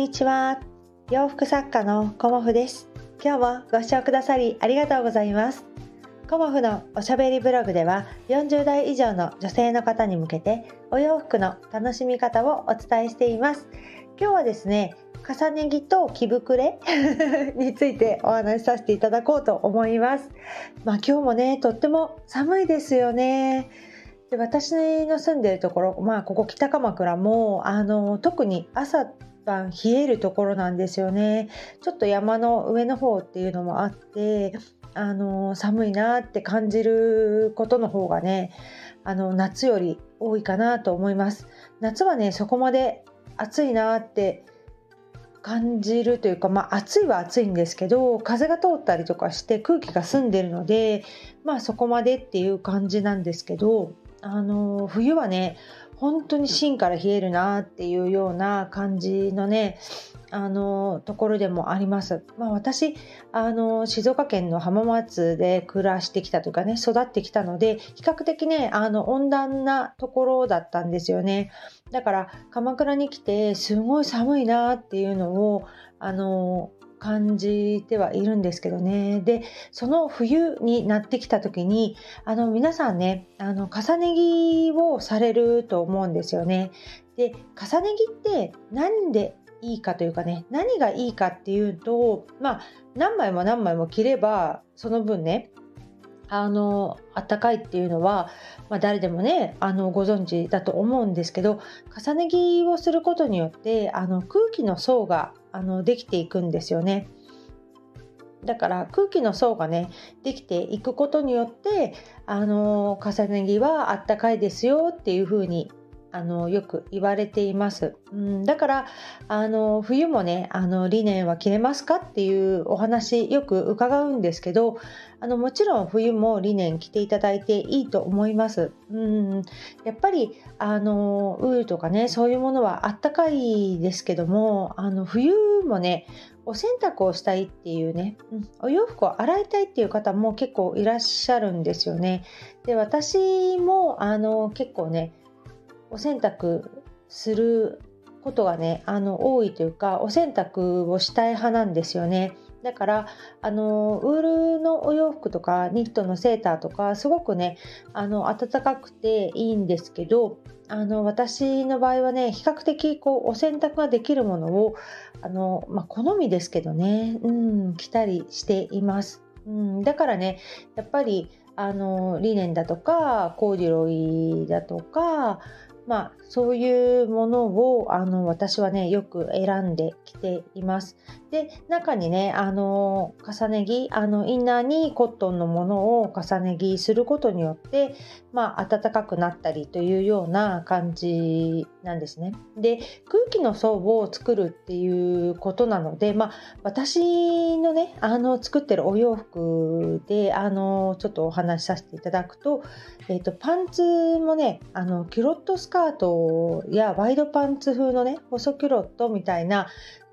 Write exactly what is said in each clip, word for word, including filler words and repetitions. にちは。洋服作家のコモフです。今日もご視聴くださりありがとうございます。コモフのおしゃべりブログではよんじゅう代以上の女性の方に向けてお洋服の楽しみ方をお伝えしています。今日はですね、重ね着と着膨れについてお話しさせていただこうと思います。まあ今日もね、とっても寒いですよね。で、私の住んでいるところ、まあここ北鎌倉もあの特に朝晩冷えるところなんですよね。ちょっと山の上の方っていうのもあって、あの寒いなって感じることの方がね、あの夏より多いかなと思います。夏はね、そこまで暑いなって感じるというか、まあ暑いは暑いんですけど、風が通ったりとかして空気が澄んでるので、まあそこまでっていう感じなんですけど、あの冬はね、本当に芯から冷えるなっていうような感じのね、あのところでもあります。まあ私、あの静岡県の浜松で暮らしてきたというかね、育ってきたので、比較的ね、あの温暖なところだったんですよね。だから鎌倉に来てすごい寒いなっていうのをあの感じてはいるんですけどね。で、その冬になってきた時にあの皆さんね、あの重ね着をされると思うんですよね。で、重ね着って何でいいかというかね、何がいいかっていうと、まあ何枚も何枚も着ればその分ね、あの暖かいっていうのは、まあ、誰でもね、あのご存知だと思うんですけど、重ね着をすることによってあの空気の層があのできていくんですよね。だから空気の層がねできていくことによってあの重ね着はあったかいですよっていう風にあのよく言われています、うん、だからあの冬もね、あのリネンは着れますかっていうお話よく伺うんですけど、あのもちろん冬もリネン着ていただいていいと思います、うん、やっぱりあのウールとかね、そういうものはあったかいですけども、あの冬もねお洗濯をしたいっていうね、お洋服を洗いたいっていう方も結構いらっしゃるんですよね。で、私もあの結構ねお洗濯することがね、あの多いというか、お洗濯をしたい派なんですよね。だからあのウールのお洋服とかニットのセーターとかすごくね、あの暖かくていいんですけど、あの私の場合はね、比較的こうお洗濯ができるものをあの、まあ、好みですけどね、うん、着たりしています、うん、だからね、やっぱりあのリネンだとかコーデュロイだとか、まあ、そういうものをあの私はねよく選んできています。で、中にね、あの重ね着、あのインナーにコットンのものを重ね着することによって、まあ、暖かくなったりというような感じなんですね。で、空気の層を作るっていうことなので、まあ、私のねあの作ってるお洋服であのちょっとお話しさせていただくと、えーと、パンツもね、あのキュロットスカートスカートやワイドパンツ風のね、細キュロットみたいな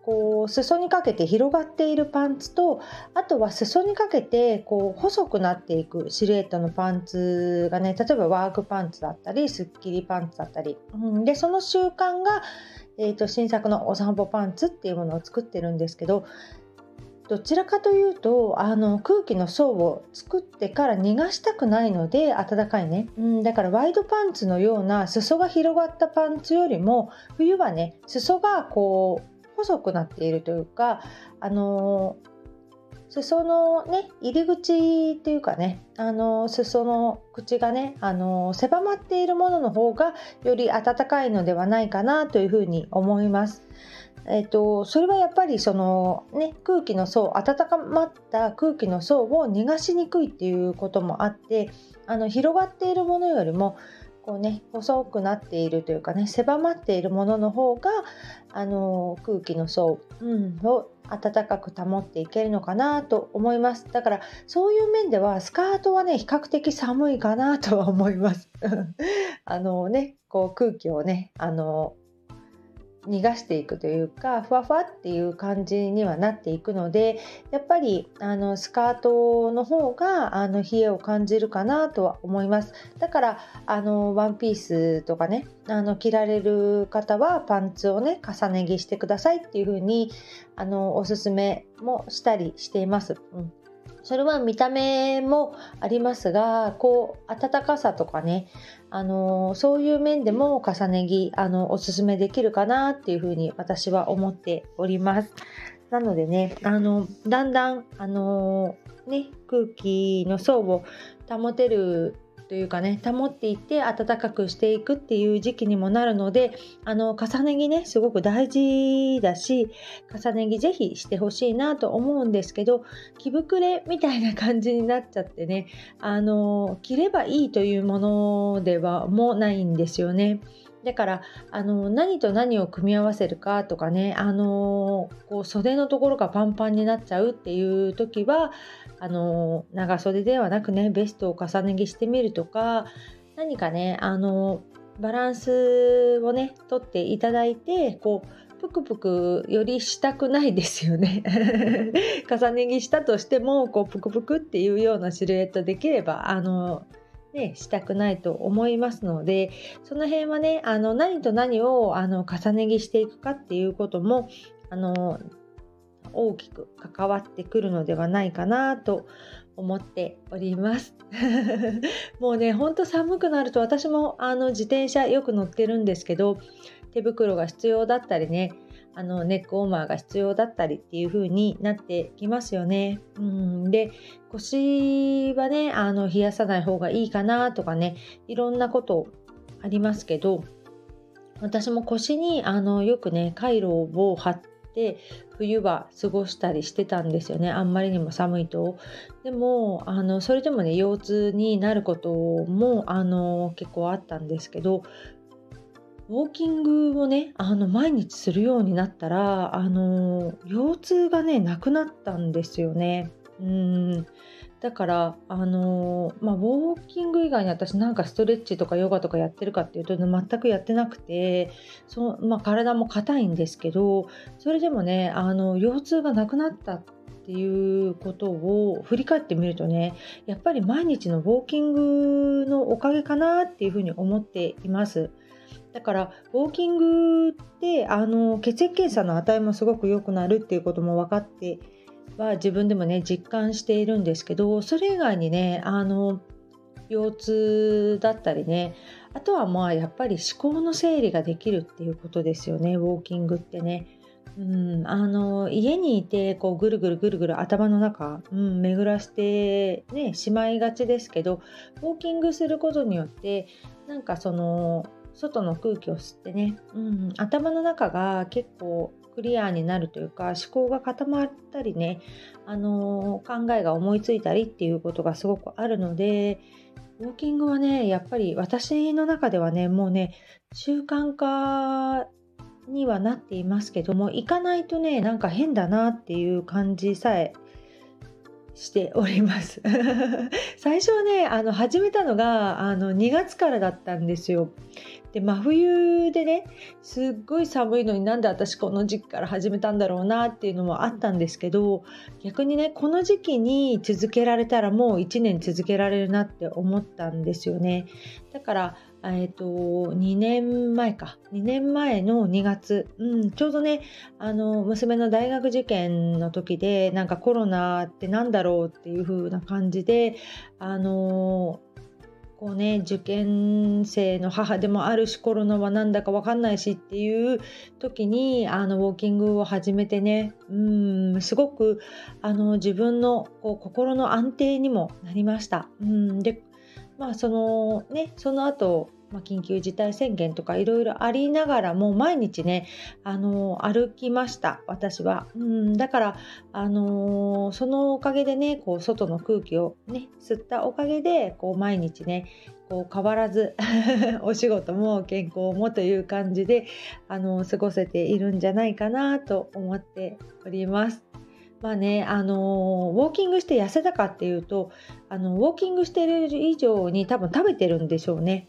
こう裾にかけて広がっているパンツと、あとは裾にかけてこう細くなっていくシルエットのパンツがね、例えばワークパンツだったりスッキリパンツだったり、うん、でその習慣が、えーと、新作のお散歩パンツっていうものを作ってるんですけど、どちらかというとあの空気の層を作ってから逃がしたくないので、暖かいね、うん、だからワイドパンツのような裾が広がったパンツよりも冬はね、裾がこう細くなっているというか、あの裾のね入り口っていうかね、あの裾の口がね、あの狭まっているものの方がより暖かいのではないかなというふうに思います。えーと、それはやっぱりその、ね、空気の層、温まった空気の層を逃がしにくいっていうこともあって、あの広がっているものよりもこう、ね、細くなっているというかね、狭まっているものの方があの空気の層、うん、を暖かく保っていけるのかなと思います。だからそういう面ではスカートはね比較的寒いかなとは思いますあの、ね、こう空気をね、あの逃がしていくというか、ふわふわっていう感じにはなっていくので、やっぱりあのスカートの方があの冷えを感じるかなとは思います。だからあのワンピースとかね、あの着られる方はパンツをね重ね着してくださいっていう風にあのおすすめもしたりしています、うん、それは見た目もありますが、こう暖かさとかね、あのそういう面でも重ね着あのおすすめできるかなっていう風に私は思っております。なのでね、あのだんだんあの、ね、空気の層を保てるというかね、保っていって暖かくしていくっていう時期にもなるので、あの重ね着ねすごく大事だし、重ね着ぜひしてほしいなと思うんですけど、着膨れみたいな感じになっちゃってね、あの着ればいいというものではもうないんですよね。だからあの何と何を組み合わせるかとかね、あのこう袖のところがパンパンになっちゃうっていう時は、あの長袖ではなくねベストを重ね着してみるとか、何かねあのバランスをね取っていただいて、こうぷくぷくよりしたくないですよね重ね着したとしてもこうぷくぷくっていうようなシルエットできればあのね、したくないと思いますので、その辺はねあの何と何をあの重ね着していくかっていうこともあの大きく関わってくるのではないかなと思っておりますもうねほんと寒くなると、私もあの自転車よく乗ってるんですけど、手袋が必要だったりね、あのネックウォーマーが必要だったりっていう風になってきますよね。うんで腰はねあの冷やさない方がいいかなとかね、いろんなことありますけど、私も腰にあのよくねカイロを貼って冬は過ごしたりしてたんですよね、あんまりにも寒いと。でもあのそれでもね腰痛になることもあの結構あったんですけど、ウォーキングをねあの毎日するようになったら、あの腰痛がねなくなったんですよね。うーんだからあの、まあ、ウォーキング以外に私なんかストレッチとかヨガとかやってるかっていうと全くやってなくて、そ、まあ、体も硬いんですけど、それでもねあの腰痛がなくなったっていうことを振り返ってみるとね、やっぱり毎日のウォーキングのおかげかなっていうふうに思っています。だからウォーキングってあの血液検査の値もすごく良くなるっていうことも分かっては自分でもね実感しているんですけど、それ以外にねあの腰痛だったりね、あとはまあやっぱり思考の整理ができるっていうことですよね、ウォーキングってね。うん、あの家にいてこうぐるぐるぐるぐる頭の中、うん、巡らして、ね、しまいがちですけど、ウォーキングすることによってなんかその外の空気を吸ってね、うん、頭の中が結構クリアになるというか、思考が固まったりね、あのー、考えが思いついたりっていうことがすごくあるので、ウォーキングはねやっぱり私の中ではねもうね習慣化にはなっていますけども、行かないとねなんか変だなっていう感じさえしております最初はねあの始めたのがあのにがつからだったんですよ。で真冬でねすっごい寒いのに、なんで私この時期から始めたんだろうなっていうのもあったんですけど、逆にねこの時期に続けられたらもういちねん続けられるなって思ったんですよね。だからえっとにねんまえかにねんまえのにがつ、うん、ちょうどねあの娘の大学受験の時で、なんかコロナってなんだろうっていう風な感じで、あのこうね受験生の母でもあるし、コロナはなんだか分かんないしっていう時にあのウォーキングを始めてね、うんすごくあの自分のこう心の安定にもなりました。うんでまあそのね、その後、まあ、緊急事態宣言とかいろいろありながらも毎日ねあの歩きました私は。うんだからあのそのおかげでねこう外の空気を、ね、吸ったおかげでこう毎日ねこう変わらずお仕事も健康もという感じであの過ごせているんじゃないかなと思っております。まあね、あのウォーキングして痩せたかっていうと、あのウォーキングしてる以上に多分食べてるんでしょうね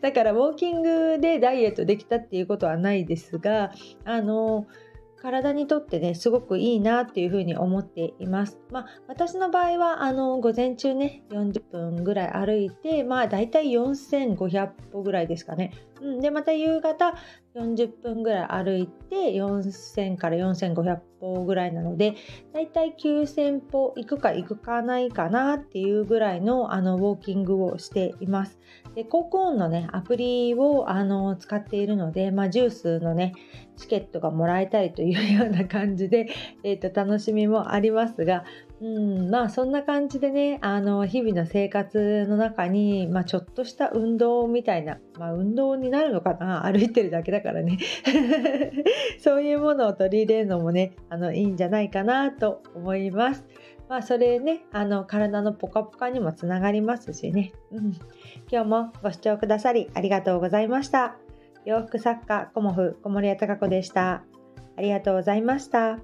だからウォーキングでダイエットできたっていうことはないですが、あの体にとってねすごくいいなっていうふうに思っています。まあ、私の場合はあの午前中ねよんじゅっぷんぐらい歩いて、まあだいたいよんせんごひゃくぽぐらいですかね。うん、でまた夕方よんじゅっぷんぐらい歩いてよんせんからよんせんごひゃくぽぐらいなので、だいたいきゅうせんぽ行くか行くかないかなっていうぐらいのあのウォーキングをしています。でコークオンのねアプリをあの使っているので、まあジュースのねチケットがもらえたりというような感じで、えーと、楽しみもありますが、うん、まあそんな感じでね、あの日々の生活の中に、まあ、ちょっとした運動みたいな、まあ、運動になるのかな、歩いてるだけだからねそういうものを取り入れるのもねあのいいんじゃないかなと思います。まあ、それねあの体のポカポカにもつながりますしね、うん、今日もご視聴くださりありがとうございました。洋服作家コモフ小森屋貴子でした。ありがとうございました。